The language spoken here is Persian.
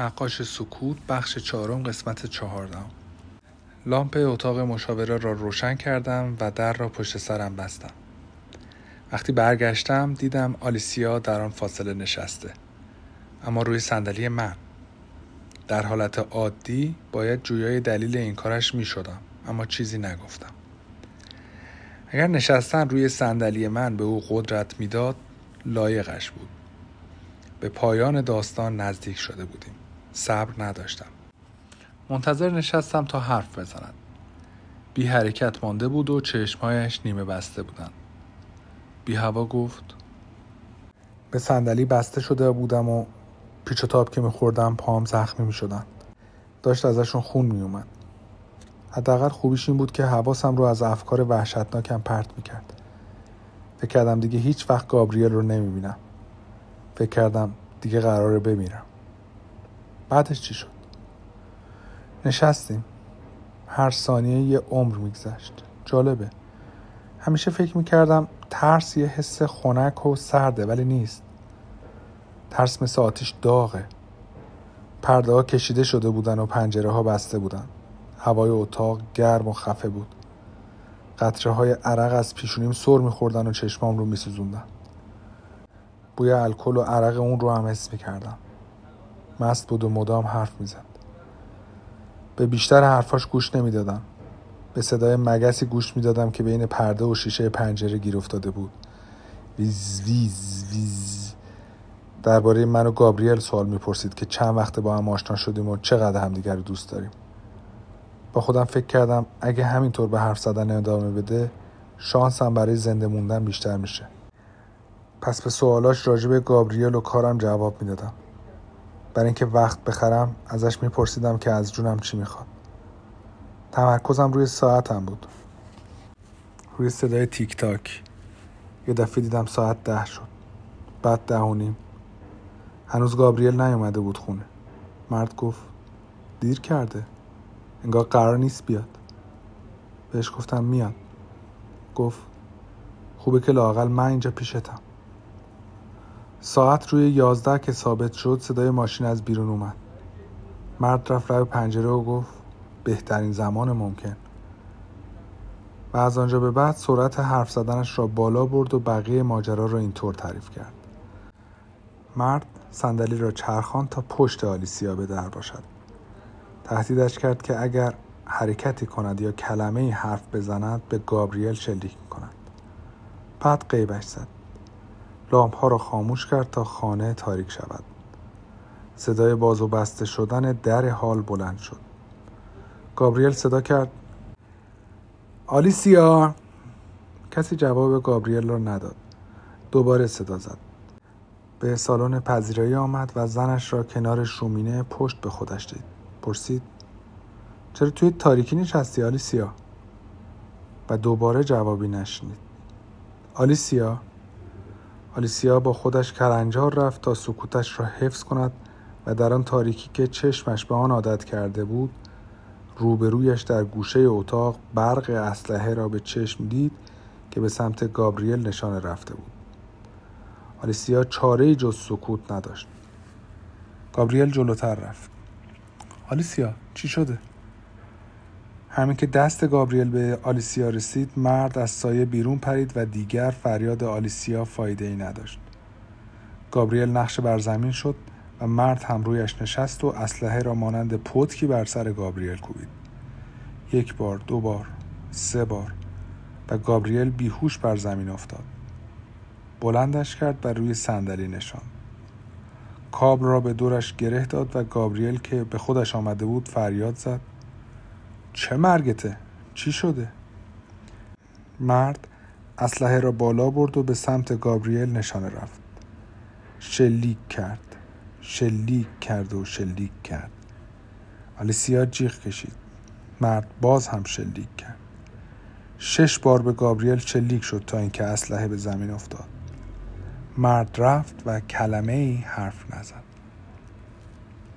نقاش سکوت بخش 4 قسمت 14. لامپ اتاق مشاوره را روشن کردم و در را پشت سرم بستم. وقتی برگشتم دیدم آلیسیا در آن فاصله نشسته، اما روی صندلی من. در حالت عادی باید جویای دلیل این کارش می شدم، اما چیزی نگفتم. اگر نشستن روی صندلی من به او قدرت می داد، لایقش بود. به پایان داستان نزدیک شده بودیم. صبر نداشتم. منتظر نشستم تا حرف بزند. بی حرکت مانده بود و چشمهایش نیمه بسته بودند. بی هوا گفت: به صندلی بسته شده بودم و پیچ و تاب که می‌خوردم پاهم زخمی می‌شدن. داشت ازشون خون می‌اومد. حداقل خوبیش این بود که حواسم رو از افکار وحشتناکم پرت می‌کرد. فکر کردم دیگه هیچ وقت گابریل رو نمی‌بینم. فکر کردم دیگه قراره بمیرم. بعدش چی شد؟ نشستیم. هر ثانیه یه عمر می‌گذشت. جالبه. همیشه فکر می‌کردم ترس یه حس خنک و سرده، ولی نیست. ترس مثل آتش داغه. پرده ها کشیده شده بودن و پنجره ها بسته بودن. هوای اتاق گرم و خفه بود. قطره های عرق از پیشونیم سر میخوردن و چشمام رو میسوزوندن. بوی الکل و عرق اون رو هم حس میکردم. مست بود و مدام حرف میزد. به بیشتر حرفاش گوش نمیدادم. به صدای مگسی گوش میدادم که بین پرده و شیشه پنجره گیر افتاده بود. ویز ویز ویز. درباره من و گابریل سوال میپرسید که چند وقت با هم آشنا شدیم و چقدر همدیگر رو دوست داریم. با خودم فکر کردم اگه همینطور به حرف زدن ادامه بده، شانسم برای زنده موندن بیشتر میشه. پس به سوالاش راجب گابریل و کارم جواب میدادم. برای اینکه وقت بخرم ازش میپرسیدم که از جونم چی میخواد. تمرکزم روی ساعتم بود، روی صدای تیک تاک. یه دفعه دیدم ساعت 10 شد، بعد 10:30. هنوز گابریل نیومده بود خونه. مرد گفت: دیر کرده، انگار قرار نیست بیاد. بهش گفتم میاد. گفت: خوبه که لااقل من اینجا پیشتم. ساعت روی 11 که ثابت شد، صدای ماشین از بیرون اومد. مرد رفت لب پنجره و گفت: بهترین زمان ممکن. و از آنجا به بعد سرعت حرف زدنش را بالا برد و بقیه ماجرا را اینطور تعریف کرد. مرد صندلی را چرخاند تا پشت آلیسیا به در باشد. تهدیدش کرد که اگر حرکتی کند یا کلمه‌ای حرف بزند به گابریل شلیک می‌کند. بعد غیبش زد. لامپ‌ها را خاموش کرد تا خانه تاریک شود. صدای باز و بسته شدن در حال بلند شد. گابریل صدا کرد: آلیسیا. کسی جواب گابریل را نداد. دوباره صدا زد. به سالن پذیرایی آمد و زنش را کنار شومینه پشت به خودش دید. پرسید: چرا توی تاریکی نشستی آلیسیا؟ و دوباره جوابی نشنید. آلیسیا با خودش کلنجار رفت تا سکوتش را حفظ کند و در آن تاریکی که چشمش به آن عادت کرده بود، روبرویش در گوشه اتاق برق اسلحه را به چشم دید که به سمت گابریل نشانه رفته بود. آلیسیا چاره‌ای جز سکوت نداشت. گابریل جلوتر رفت. آلیسیا، چی شده؟ همین که دست گابریل به آلیسیا رسید، مرد از سایه بیرون پرید و دیگر فریاد آلیسیا فایده‌ای نداشت. گابریل نقش بر زمین شد و مرد هم رویش نشست و اسلحه را مانند پتکی بر سر گابریل کوبید. 1 بار، 2 بار، 3 بار و گابریل بیهوش بر زمین افتاد. بلندش کرد و روی صندلی نشاند. کابل را به دورش گره داد و گابریل که به خودش آمده بود فریاد زد: چه مرگته؟ چی شده؟ مرد اسلحه را بالا برد و به سمت گابریل نشانه رفت. شلیک کرد. آلیسیا جیغ کشید. مرد باز هم شلیک کرد. 6 بار به گابریل شلیک شد تا اینکه اسلحه به زمین افتاد. مرد رفت و کلمه‌ای حرف نزد.